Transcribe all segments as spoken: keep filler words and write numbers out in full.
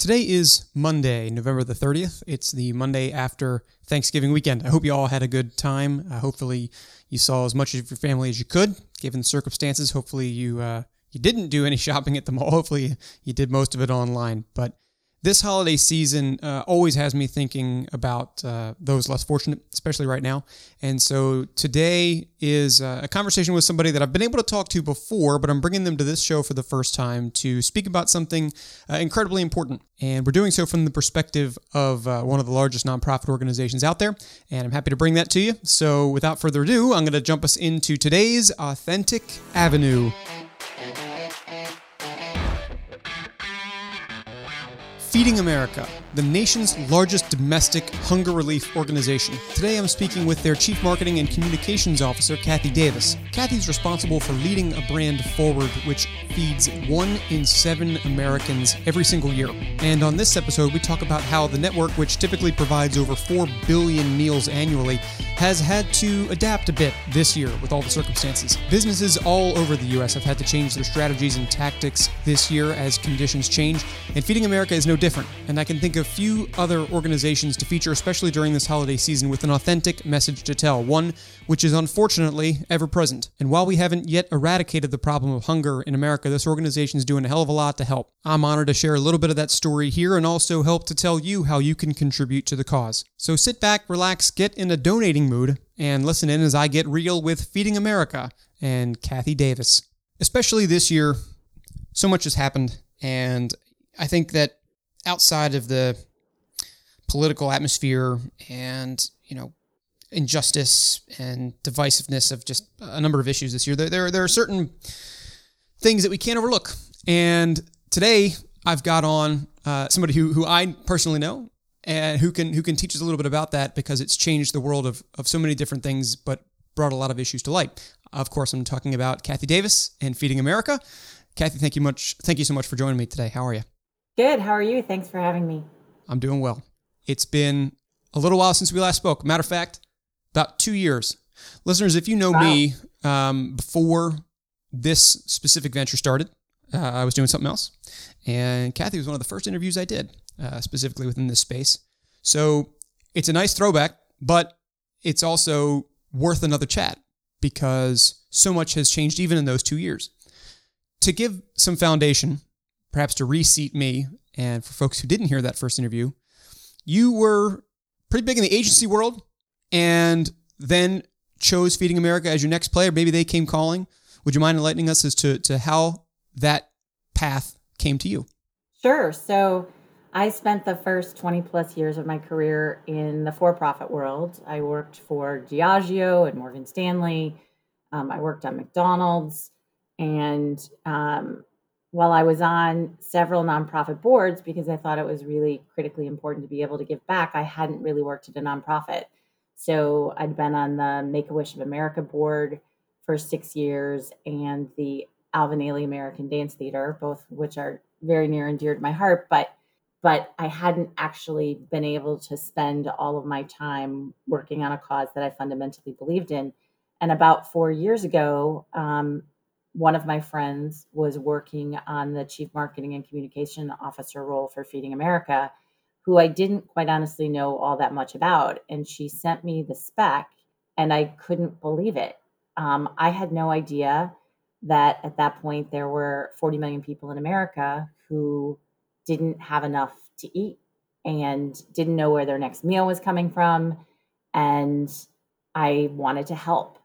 Today is Monday, November the thirtieth. It's the Monday after Thanksgiving weekend. I hope you all had a good time. Uh, hopefully you saw as much of your family as you could, given the circumstances. Hopefully you uh, you didn't do any shopping at the mall. Hopefully you did most of it online. But this holiday season uh, always has me thinking about uh, those less fortunate, especially right now. And so today is uh, a conversation with somebody that I've been able to talk to before, but I'm bringing them to this show for the first time to speak about something uh, incredibly important. And we're doing so from the perspective of uh, one of the largest nonprofit organizations out there. And I'm happy to bring that to you. So without further ado, I'm going to jump us into today's Authentic Avenue. Feeding America, the nation's largest domestic hunger relief organization. Today I'm speaking with their Chief Marketing and Communications Officer, Cathy Davis. Cathy's responsible for leading a brand forward which feeds one in seven Americans every single year. And on this episode, we talk about how the network, which typically provides over four billion meals annually, has had to adapt a bit this year with all the circumstances. Businesses all over the U S have had to change their strategies and tactics this year as conditions change, and Feeding America is no different, and I can think of few other organizations to feature, especially during this holiday season, with an authentic message to tell, one which is unfortunately ever present. And while we haven't yet eradicated the problem of hunger in America, this organization is doing a hell of a lot to help. I'm honored to share a little bit of that story here and also help to tell you how you can contribute to the cause. So sit back, relax, get in a donating mood, and listen in as I get real with Feeding America and Cathy Davis. Especially this year, so much has happened, and I think that outside of the political atmosphere and, you know, injustice and divisiveness of just a number of issues this year, there, there, there are certain things that we can't overlook. And today I've got on uh, somebody who, who I personally know and who can who can teach us a little bit about that, because it's changed the world of, of so many different things, but brought a lot of issues to light. Of course, I'm talking about Cathy Davis and Feeding America. Cathy, thank you much. Thank you so much for joining me today. How are you? Good. How are you? Thanks for having me. I'm doing well. It's been a little while since we last spoke. Matter of fact, about two years. Listeners, if you know wow. me, um, before this specific venture started, uh, I was doing something else. And Cathy was one of the first interviews I did, uh, specifically within this space. So it's a nice throwback, but it's also worth another chat because so much has changed even in those two years. To give some foundation, perhaps to reseat me, and for folks who didn't hear that first interview, you were pretty big in the agency world and then chose Feeding America as your next play, or maybe they came calling. Would you mind enlightening us as to, to how that path came to you? Sure. So I spent the first twenty plus years of my career in the for-profit world. I worked for Diageo and Morgan Stanley. Um, I worked at McDonald's, and um Well, I was on several nonprofit boards because I thought it was really critically important to be able to give back. I hadn't really worked at a nonprofit. So I'd been on the Make a Wish of America board for six years and the Alvin Ailey American Dance Theater, both which are very near and dear to my heart, but but I hadn't actually been able to spend all of my time working on a cause that I fundamentally believed in. And about four years ago, um, one of my friends was working on the Chief Marketing and Communication Officer role for Feeding America, who I didn't quite honestly know all that much about. And she sent me the spec, and I couldn't believe it. Um, I had no idea that at that point there were forty million people in America who didn't have enough to eat and didn't know where their next meal was coming from. And I wanted to help.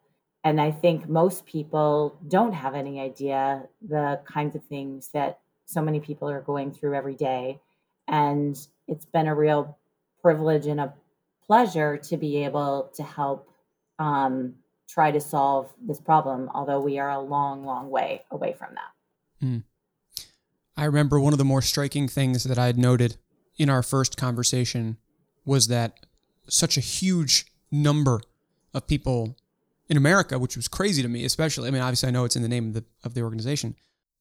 And I think most people don't have any idea the kinds of things that so many people are going through every day. And it's been a real privilege and a pleasure to be able to help um, try to solve this problem, although we are a long, long way away from that. Mm. I remember one of the more striking things that I had noted in our first conversation was that such a huge number of people in America, which was crazy to me, especially, I mean, obviously I know it's in the name of the of the organization,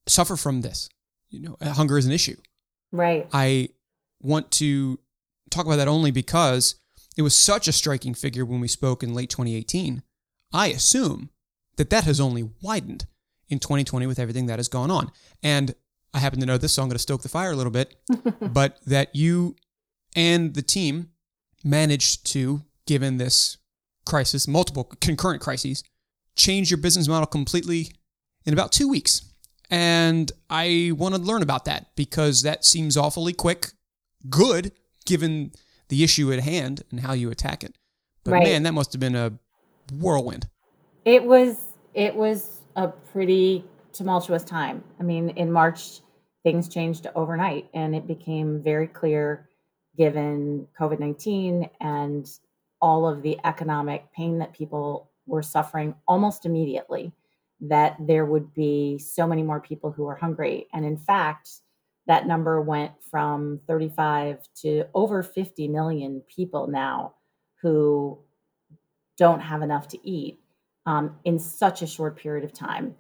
suffer from this. You know, hunger is an issue. Right. I want to talk about that only because it was such a striking figure when we spoke in late twenty eighteen. I assume that that has only widened in twenty twenty with everything that has gone on. And I happen to know this, so I'm going to stoke the fire a little bit, but that you and the team managed to, given this crisis, multiple concurrent crises, change your business model completely in about two weeks. And I want to learn about that because that seems awfully quick, good, given the issue at hand and how you attack it. But right. man, that must have been a whirlwind. It was, it was a pretty tumultuous time. I mean, in March, things changed overnight and it became very clear given COVID nineteen and all of the economic pain that people were suffering almost immediately, that there would be so many more people who were hungry. And in fact, that number went from thirty-five to over fifty million people now who don't have enough to eat um, in such a short period of time.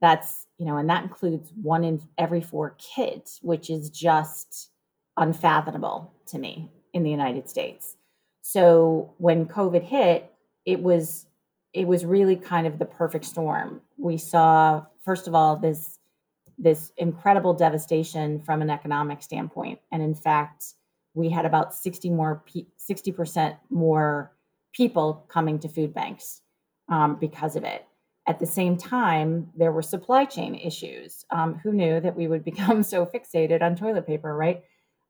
That's, you know, and that includes one in every four kids, which is just unfathomable to me in the United States. So when COVID hit, it was it was really kind of the perfect storm. We saw, first of all, this this incredible devastation from an economic standpoint. And in fact, we had about sixty more, sixty percent more people coming to food banks um, because of it. At the same time, there were supply chain issues. Um, who knew that we would become so fixated on toilet paper, right?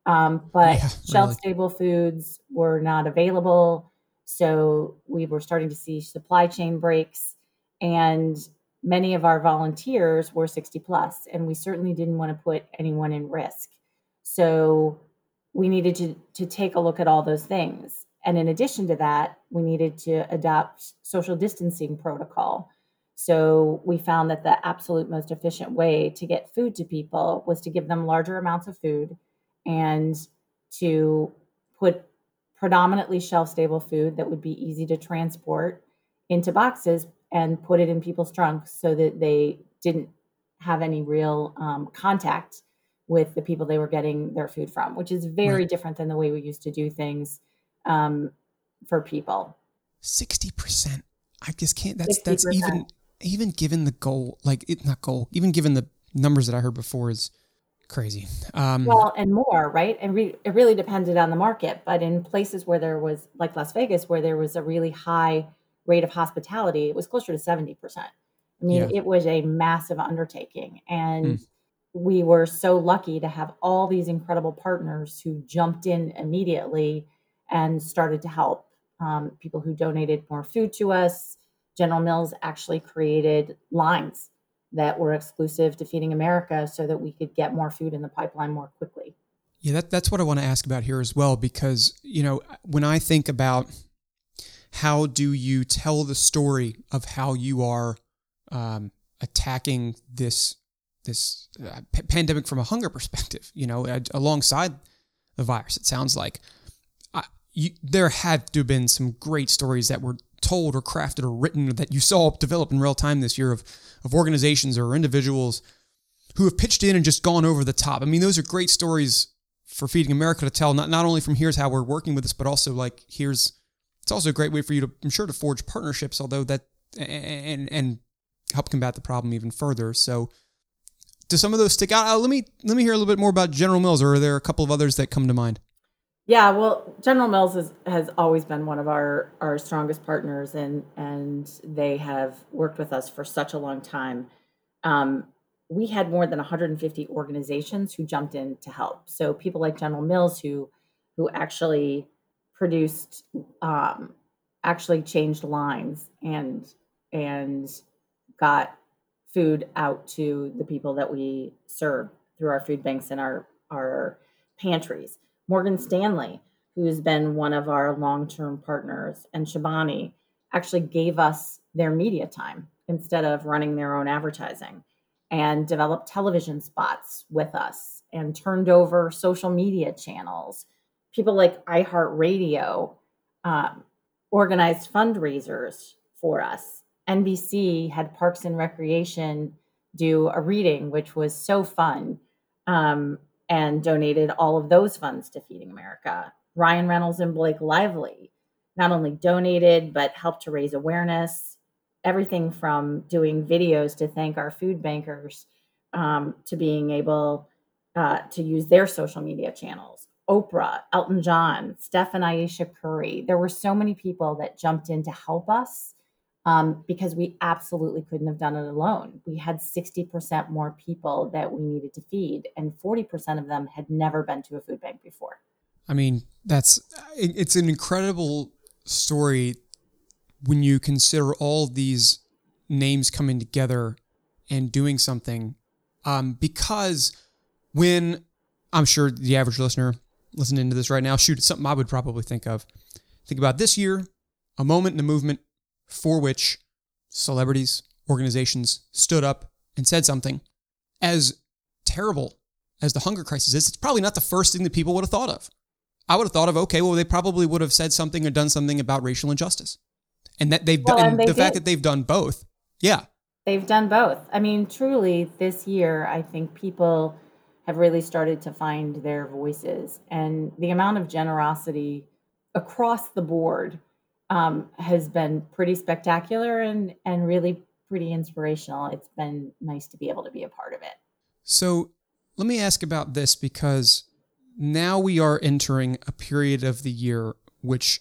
Um, but yeah, shelf-stable really. foods were not available. So we were starting to see supply chain breaks. And many of our volunteers were sixty plus, and we certainly didn't want to put anyone in risk. So we needed to, to take a look at all those things. And in addition to that, we needed to adopt social distancing protocol. So we found that the absolute most efficient way to get food to people was to give them larger amounts of food and to put predominantly shelf-stable food that would be easy to transport into boxes and put it in people's trunks so that they didn't have any real um, contact with the people they were getting their food from, which is very right. different than the way we used to do things um, for people. sixty percent. I just can't. That's sixty percent. That's even... Even given the goal, like it, not goal, even given the numbers that I heard before is crazy. Um, well, and more, right? And re- it really depended on the market. But in places where there was, like Las Vegas, where there was a really high rate of hospitality, it was closer to seventy percent. I mean, yeah. It was a massive undertaking. And mm. we were so lucky to have all these incredible partners who jumped in immediately and started to help. Um, people who donated more food to us. General Mills actually created lines that were exclusive to Feeding America so that we could get more food in the pipeline more quickly. Yeah, that, that's what I want to ask about here as well, because, you know, when I think about how do you tell the story of how you are um, attacking this this uh, p- pandemic from a hunger perspective, you know, uh, alongside the virus, it sounds like I, you, there had to have been some great stories that were told or crafted or written that you saw develop in real time this year of, of organizations or individuals who have pitched in and just gone over the top. I mean, those are great stories for Feeding America to tell, not, not only from here's how we're working with this, but also like here's, it's also a great way for you to, I'm sure, to forge partnerships, although that, and, and help combat the problem even further. So do some of those stick out? Uh, let me, let me hear a little bit more about General Mills, or are there a couple of others that come to mind? Yeah, well, General Mills is, has always been one of our, our strongest partners, and and they have worked with us for such a long time. Um, we had more than one hundred fifty organizations who jumped in to help. So people like General Mills who who actually produced, um, actually changed lines and and got food out to the people that we serve through our food banks and our our pantries. Morgan Stanley, who's been one of our long-term partners, and Chobani actually gave us their media time instead of running their own advertising, and developed television spots with us and turned over social media channels. People like iHeartRadio um, organized fundraisers for us. N B C had Parks and Recreation do a reading, which was so fun. Um, and donated all of those funds to Feeding America. Ryan Reynolds and Blake Lively not only donated, but helped to raise awareness, everything from doing videos to thank our food bankers, um, to being able uh, to use their social media channels. Oprah, Elton John, Steph and Aisha Curry. There were so many people that jumped in to help us um, because we absolutely couldn't have done it alone. We had sixty percent more people that we needed to feed, and forty percent of them had never been to a food bank before. I mean, that's it's an incredible story when you consider all these names coming together and doing something. Um, because when I'm sure the average listener listening to this right now, shoot, it's something I would probably think of. Think about this year, a moment in the movement for which celebrities, organizations stood up and said something. As terrible as the hunger crisis is, it's probably not the first thing that people would have thought of. I would have thought of, okay, well, they probably would have said something or done something about racial injustice. And that they've well, done, and they the did. fact that they've done both. Yeah. They've done both. I mean, truly, this year, I think people have really started to find their voices. And the amount of generosity across the board um, has been pretty spectacular and, and really pretty inspirational. It's been nice to be able to be a part of it. So let me ask about this, because now we are entering a period of the year which,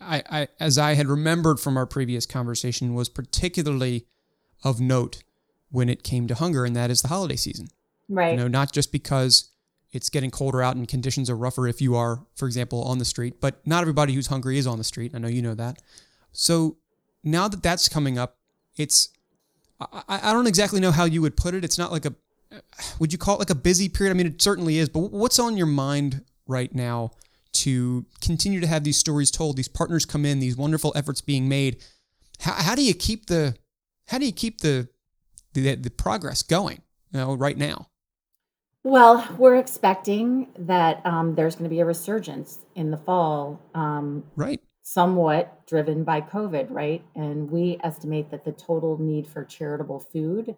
I, I as I had remembered from our previous conversation, was particularly of note when it came to hunger, and that is the holiday season. Right. You know, not just because it's getting colder out and conditions are rougher if you are, for example, on the street, but not everybody who's hungry is on the street. I know you know that. So now that that's coming up, it's, I, I don't exactly know how you would put it. It's not like a, would you call it like a busy period? I mean, it certainly is, but what's on your mind right now to continue to have these stories told, these partners come in, these wonderful efforts being made? How, how do you keep the, how do you keep the, the, the progress going, you know, right now? Well, we're expecting that um, there's going to be a resurgence in the fall, um, right? Somewhat driven by COVID, right? And we estimate that the total need for charitable food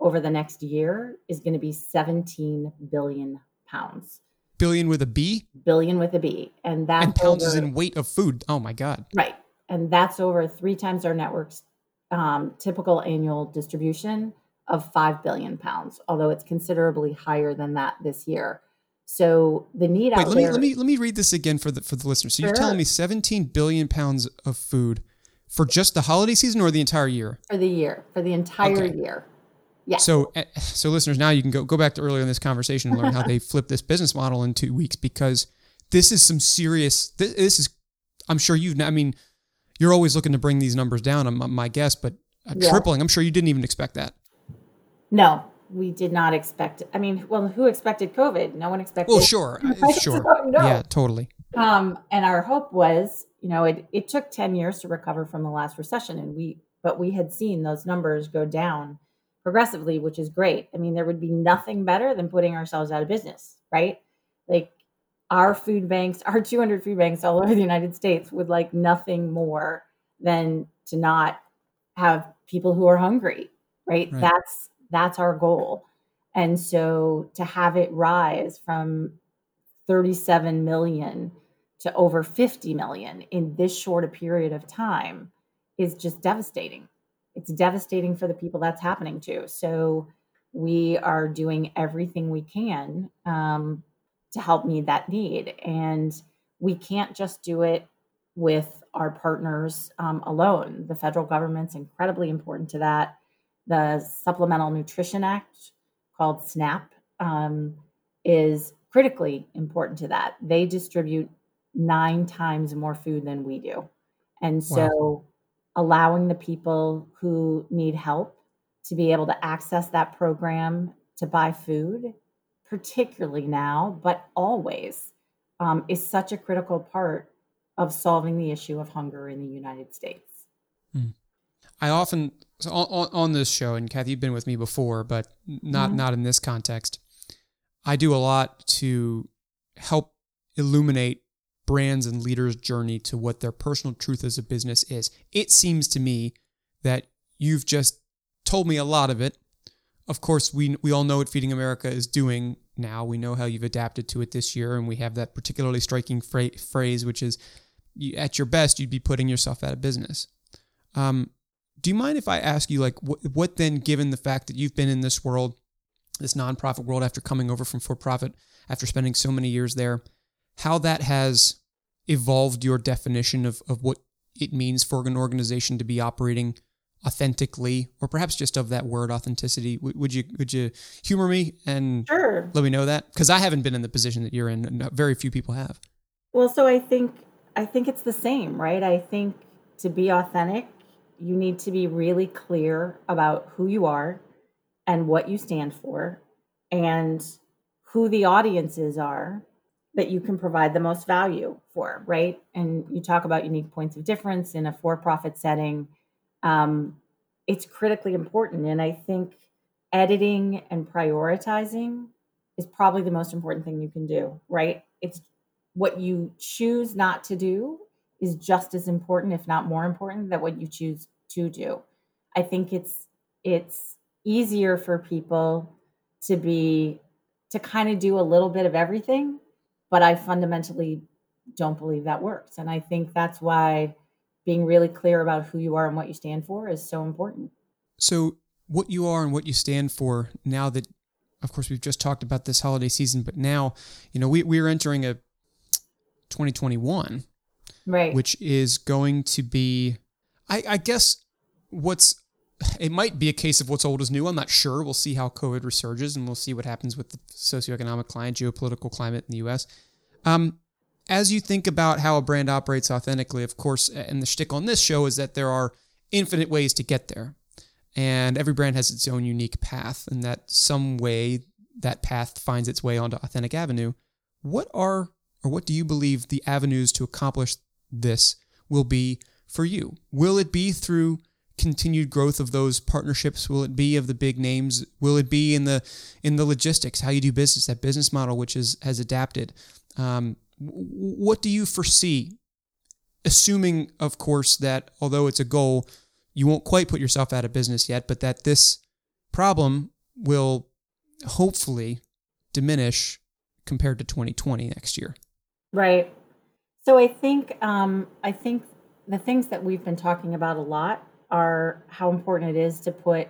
over the next year is going to be seventeen billion pounds. Billion with a B? Billion with a B. And that pounds is in weight of food. Oh my God. Right. And that's over three times our network's um, typical annual distribution of five billion pounds, although it's considerably higher than that this year. So the need Wait, out let there- me, let me let me read this again for the for the listeners. So sure. You're telling me seventeen billion pounds of food for just the holiday season or the entire year? For the year, for the entire okay. year. Yeah. So so listeners, now you can go, go back to earlier in this conversation and learn how they flipped this business model in two weeks, because this is some serious, this, this is, I'm sure you've, I mean, you're always looking to bring these numbers down, my guess, but a yeah. tripling, I'm sure you didn't even expect that. No, we did not expect. I mean, well, who expected COVID? No one expected. Well, sure, right? sure, so, no. yeah, totally. Um, and our hope was, you know, it it took ten years to recover from the last recession, and we, but we had seen those numbers go down progressively, which is great. I mean, there would be nothing better than putting ourselves out of business, right? Like our food banks, our two hundred food banks all over the United States would like nothing more than to not have people who are hungry, right? right. That's That's our goal. And so to have it rise from thirty-seven million to over fifty million in this short a period of time is just devastating. It's devastating for the people that's happening to. So we are doing everything we can um, to help meet that need. And we can't just do it with our partners um, alone. The federal government's incredibly important to that. The Supplemental Nutrition Act, called SNAP, um, is critically important to that. They distribute nine times more food than we do. And so wow. allowing the people who need help to be able to access that program to buy food, particularly now, but always, um, is such a critical part of solving the issue of hunger in the United States. Mm. I often... So on, on this show, and Cathy, you've been with me before, but not, mm-hmm. not in this context, I do a lot to help illuminate brands and leaders' journey to what their personal truth as a business is. It seems to me that you've just told me a lot of it. Of course, we we all know what Feeding America is doing now. We know how you've adapted to it this year, and we have that particularly striking fra- phrase, which is, you, at your best, you'd be putting yourself out of business. Um. Do you mind if I ask you, like, what, what then, given the fact that you've been in this world this nonprofit world after coming over from for-profit, after spending so many years there, how that has evolved your definition of, of what it means for an organization to be operating authentically, or perhaps just of that word authenticity. Would you would you humor me and sure. let me know that? Because I haven't been in the position that you're in, and very few people have. Well, so I think I think it's the same, right? I think to be authentic, you need to be really clear about who you are and what you stand for and who the audiences are that you can provide the most value for, right? And you talk about unique points of difference in a for-profit setting. Um, it's critically important. And I think editing and prioritizing is probably the most important thing you can do, right? It's what you choose not to do is just as important, if not more important, than what you choose to do. I think it's it's easier for people to be to kind of do a little bit of everything, but I fundamentally don't believe that works. And I think that's why being really clear about who you are and what you stand for is so important. So what you are and what you stand for, now that, of course, we've just talked about this holiday season, but now, you know, we, we're entering a twenty twenty-one, right, which is going to be, I, I guess, what's, it might be a case of what's old is new. I'm not sure. We'll see how COVID resurges, and we'll see what happens with the socioeconomic climate, geopolitical climate in the U S. Um, as you think about how a brand operates authentically, of course, and the shtick on this show is that there are infinite ways to get there, and every brand has its own unique path, and that some way that path finds its way onto Authentic Avenue. What are, or what do you believe the avenues to accomplish this will be for you? Will it be through continued growth of those partnerships? Will it be of the big names? Will it be in the in the logistics, how you do business, that business model which is has adapted? Um, what do you foresee? Assuming, of course, that although it's a goal, you won't quite put yourself out of business yet, but that this problem will hopefully diminish compared to twenty twenty next year. Right. So I think um, I think the things that we've been talking about a lot are how important it is to put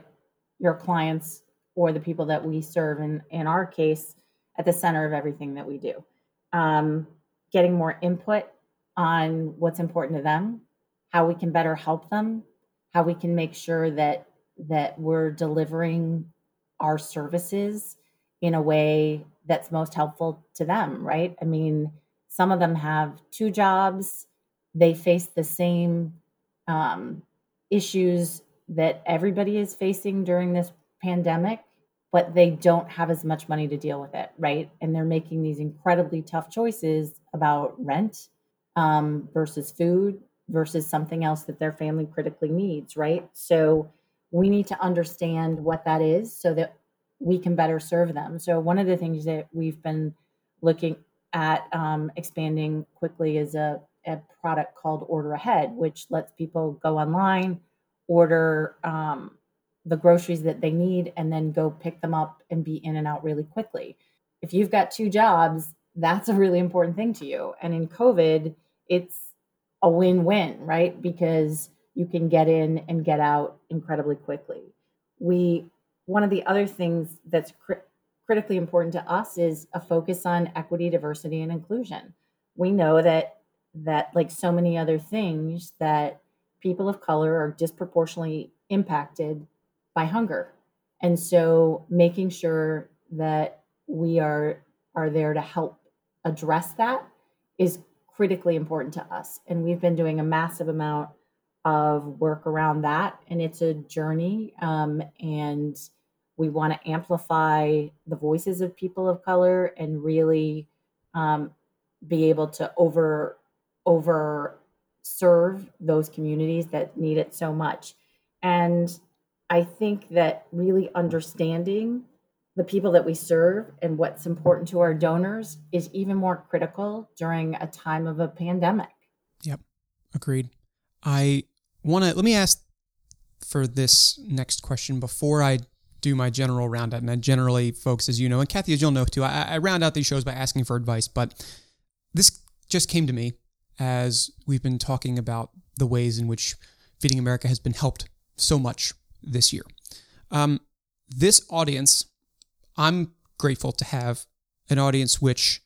your clients or the people that we serve, in, in our case, at the center of everything that we do. Um, getting more input on what's important to them, how we can better help them, how we can make sure that that we're delivering our services in a way that's most helpful to them, right? I mean, some of them have two jobs. They face the same um, issues that everybody is facing during this pandemic, but they don't have as much money to deal with it, right? And they're making these incredibly tough choices about rent um, versus food versus something else that their family critically needs, right? So we need to understand what that is so that we can better serve them. So one of the things that we've been looking at um, expanding quickly is a a product called Order Ahead, which lets people go online, order um, the groceries that they need, and then go pick them up and be in and out really quickly. If you've got two jobs, that's a really important thing to you. And in COVID, it's a win-win, right? Because you can get in and get out incredibly quickly. We, one of the other things that's cr- critically important to us is a focus on equity, diversity, and inclusion. We know that that like so many other things, that people of color are disproportionately impacted by hunger. And so making sure that we are, are there to help address that is critically important to us. And we've been doing a massive amount of work around that. And it's a journey. Um, and we want to amplify the voices of people of color and really um, be able to over over serve those communities that need it so much. And I think that really understanding the people that we serve and what's important to our donors is even more critical during a time of a pandemic. Yep. Agreed. I want to, let me ask for this next question before I do my general roundup. And I generally, folks, as you know, and Cathy, as you'll know too, I, I round out these shows by asking for advice, but this just came to me as we've been talking about the ways in which Feeding America has been helped so much this year. Um, this audience, I'm grateful to have an audience which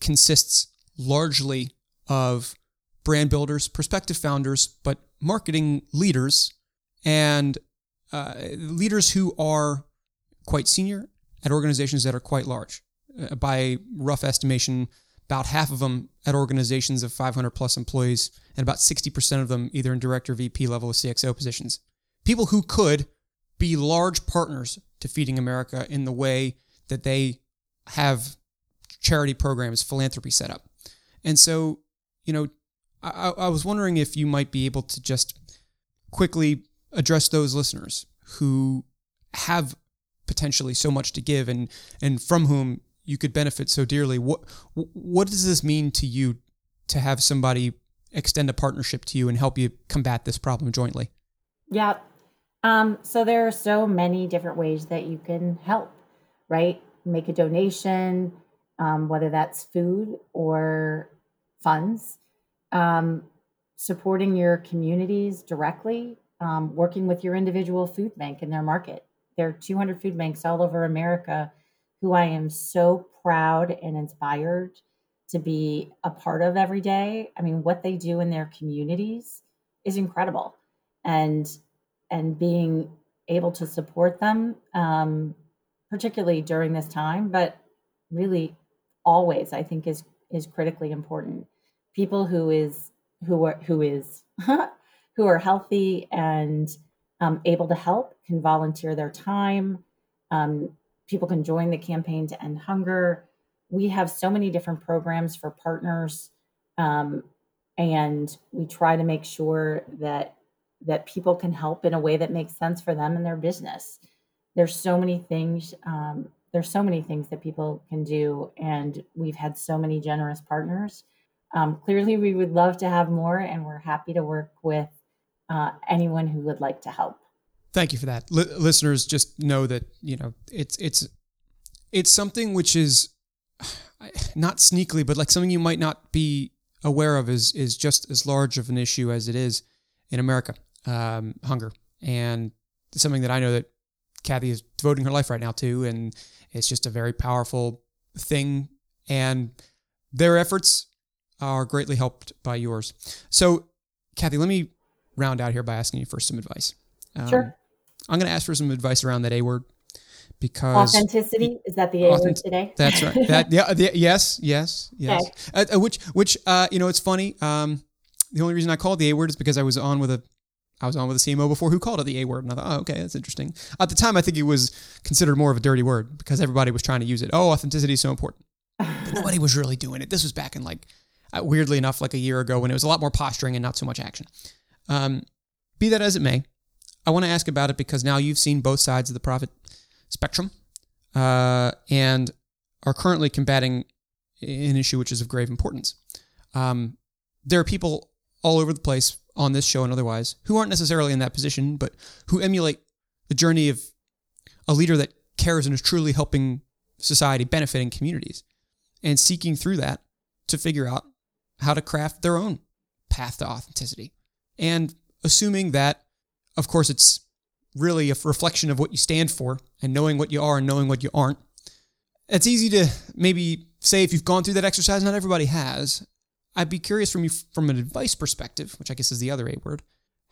consists largely of brand builders, prospective founders, but marketing leaders and uh, leaders who are quite senior at organizations that are quite large. Uh, by rough estimation, about half of them at organizations of five hundred plus employees and about sixty percent of them either in director, V P level, or C X O positions. People who could be large partners to Feeding America in the way that they have charity programs, philanthropy set up. And so, you know, I, I was wondering if you might be able to just quickly address those listeners who have potentially so much to give and, and from whom you could benefit so dearly. What what does this mean to you to have somebody extend a partnership to you and help you combat this problem jointly? Yeah. Um, so there are so many different ways that you can help, right? Make a donation, um, whether that's food or funds, um, supporting your communities directly, um, working with your individual food bank in their market. There are two hundred food banks all over America who I am so proud and inspired to be a part of every day. I mean, what they do in their communities is incredible. And and being able to support them, um, particularly during this time, but really always, I think is, is critically important. People who is, who are, who is, who are healthy and um, able to help can volunteer their time. Um, people can join the Campaign to End Hunger. We have so many different programs for partners. Um, and we try to make sure that that people can help in a way that makes sense for them and their business. There's so many things, um, there's so many things that people can do. And we've had so many generous partners. Um, clearly we would love to have more, and we're happy to work with uh, anyone who would like to help. Thank you for that. L- listeners, just know that, you know, it's, it's, it's something which is not sneakily, but like something you might not be aware of is, is just as large of an issue as it is in America. Um, hunger, and something that I know that Cathy is devoting her life right now to, and it's just a very powerful thing, and their efforts are greatly helped by yours. So, Cathy, let me round out here by asking you for some advice. Um, sure. I'm going to ask for some advice around that A word, because authenticity is that the A word today. That's right. That yeah, the, yes, yes, yes. Okay. Uh, which which uh, you know, it's funny. Um, the only reason I called the A word is because I was on with a I was on with a C M O before who called it the A word, and I thought, oh, okay, that's interesting. At the time, I think it was considered more of a dirty word because everybody was trying to use it. Oh, authenticity is so important. But nobody was really doing it. This was back in, like, weirdly enough, like a year ago, when it was a lot more posturing and not so much action. Um, be that as it may, I want to ask about it because now you've seen both sides of the profit spectrum uh, and are currently combating an issue which is of grave importance. Um, there are people all over the place on this show and otherwise, who aren't necessarily in that position, but who emulate the journey of a leader that cares and is truly helping society, benefiting communities, and seeking through that to figure out how to craft their own path to authenticity. And assuming that, of course, it's really a reflection of what you stand for and knowing what you are and knowing what you aren't. It's easy to maybe say if you've gone through that exercise, not everybody has. I'd be curious from you, from an advice perspective, which I guess is the other A word,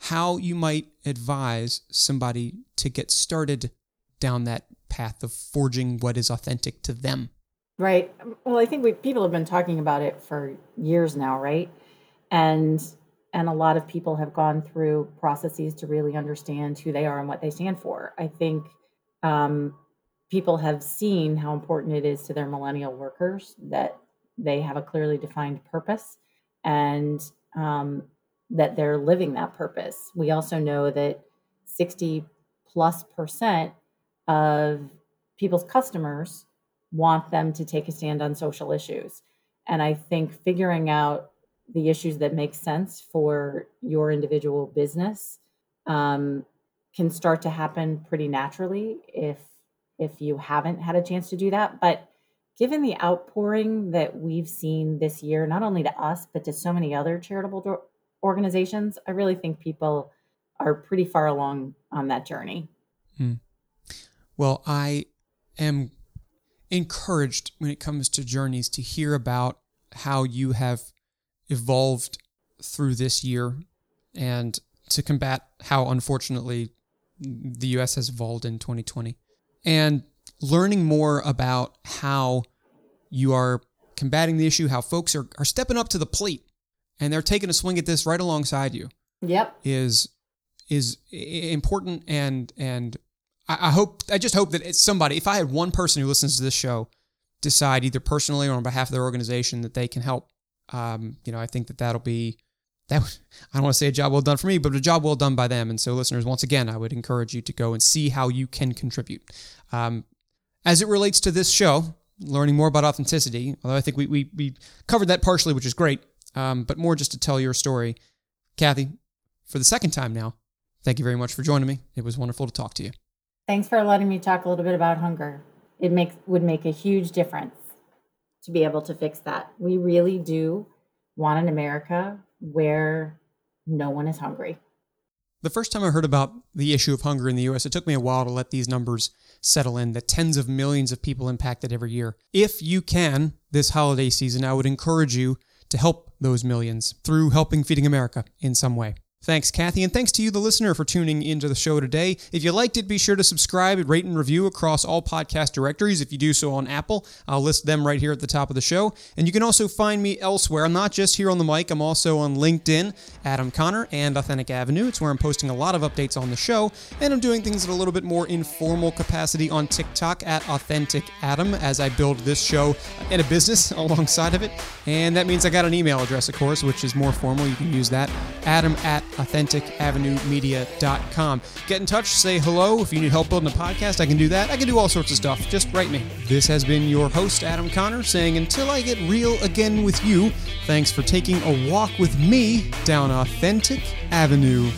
how you might advise somebody to get started down that path of forging what is authentic to them. Right. Well, I think we, people have been talking about it for years now, right? And and a lot of people have gone through processes to really understand who they are and what they stand for. I think um, people have seen how important it is to their millennial workers that they have a clearly defined purpose and um, that they're living that purpose. We also know that sixty plus percent of people's customers want them to take a stand on social issues. And I think figuring out the issues that make sense for your individual business um, can start to happen pretty naturally if if you haven't had a chance to do that. But given the outpouring that we've seen this year, not only to us, but to so many other charitable organizations, I really think people are pretty far along on that journey. Hmm. Well, I am encouraged when it comes to journeys to hear about how you have evolved through this year and to combat how, unfortunately, the U S has evolved in twenty twenty. And learning more about how you are combating the issue, how folks are, are stepping up to the plate and they're taking a swing at this right alongside you. Yep. Is is important. And and I, I hope I just hope that it's somebody, if I had one person who listens to this show, decide either personally or on behalf of their organization that they can help, um, you know, I think that that'll be, that would, I don't want to say a job well done for me, but a job well done by them. And so listeners, once again, I would encourage you to go and see how you can contribute. Um, as it relates to this show, learning more about authenticity, although I think we we, we covered that partially, which is great, um, but more just to tell your story. Cathy, for the second time now, thank you very much for joining me. It was wonderful to talk to you. Thanks for letting me talk a little bit about hunger. It makes would make a huge difference to be able to fix that. We really do want an America where no one is hungry. The first time I heard about the issue of hunger in the U S, it took me a while to let these numbers settle in, the tens of millions of people impacted every year. If you can, this holiday season, I would encourage you to help those millions through helping Feeding America in some way. Thanks, Cathy, and thanks to you, the listener, for tuning into the show today. If you liked it, be sure to subscribe, rate, and review across all podcast directories. If you do so on Apple, I'll list them right here at the top of the show. And you can also find me elsewhere. I'm not just here on the mic. I'm also on LinkedIn, Adam Conner, and Authentic Avenue. It's where I'm posting a lot of updates on the show, and I'm doing things in a little bit more informal capacity on TikTok at Authentic Adam as I build this show and a business alongside of it. And that means I got an email address, of course, which is more formal. You can use that, Adam at authentic avenue media dot com. Get in touch, say hello. If you need help building a podcast, I can do that. I can do all sorts of stuff. Just write me. This has been your host, Adam Conner, saying until I get real again with you, thanks for taking a walk with me down Authentic Avenue.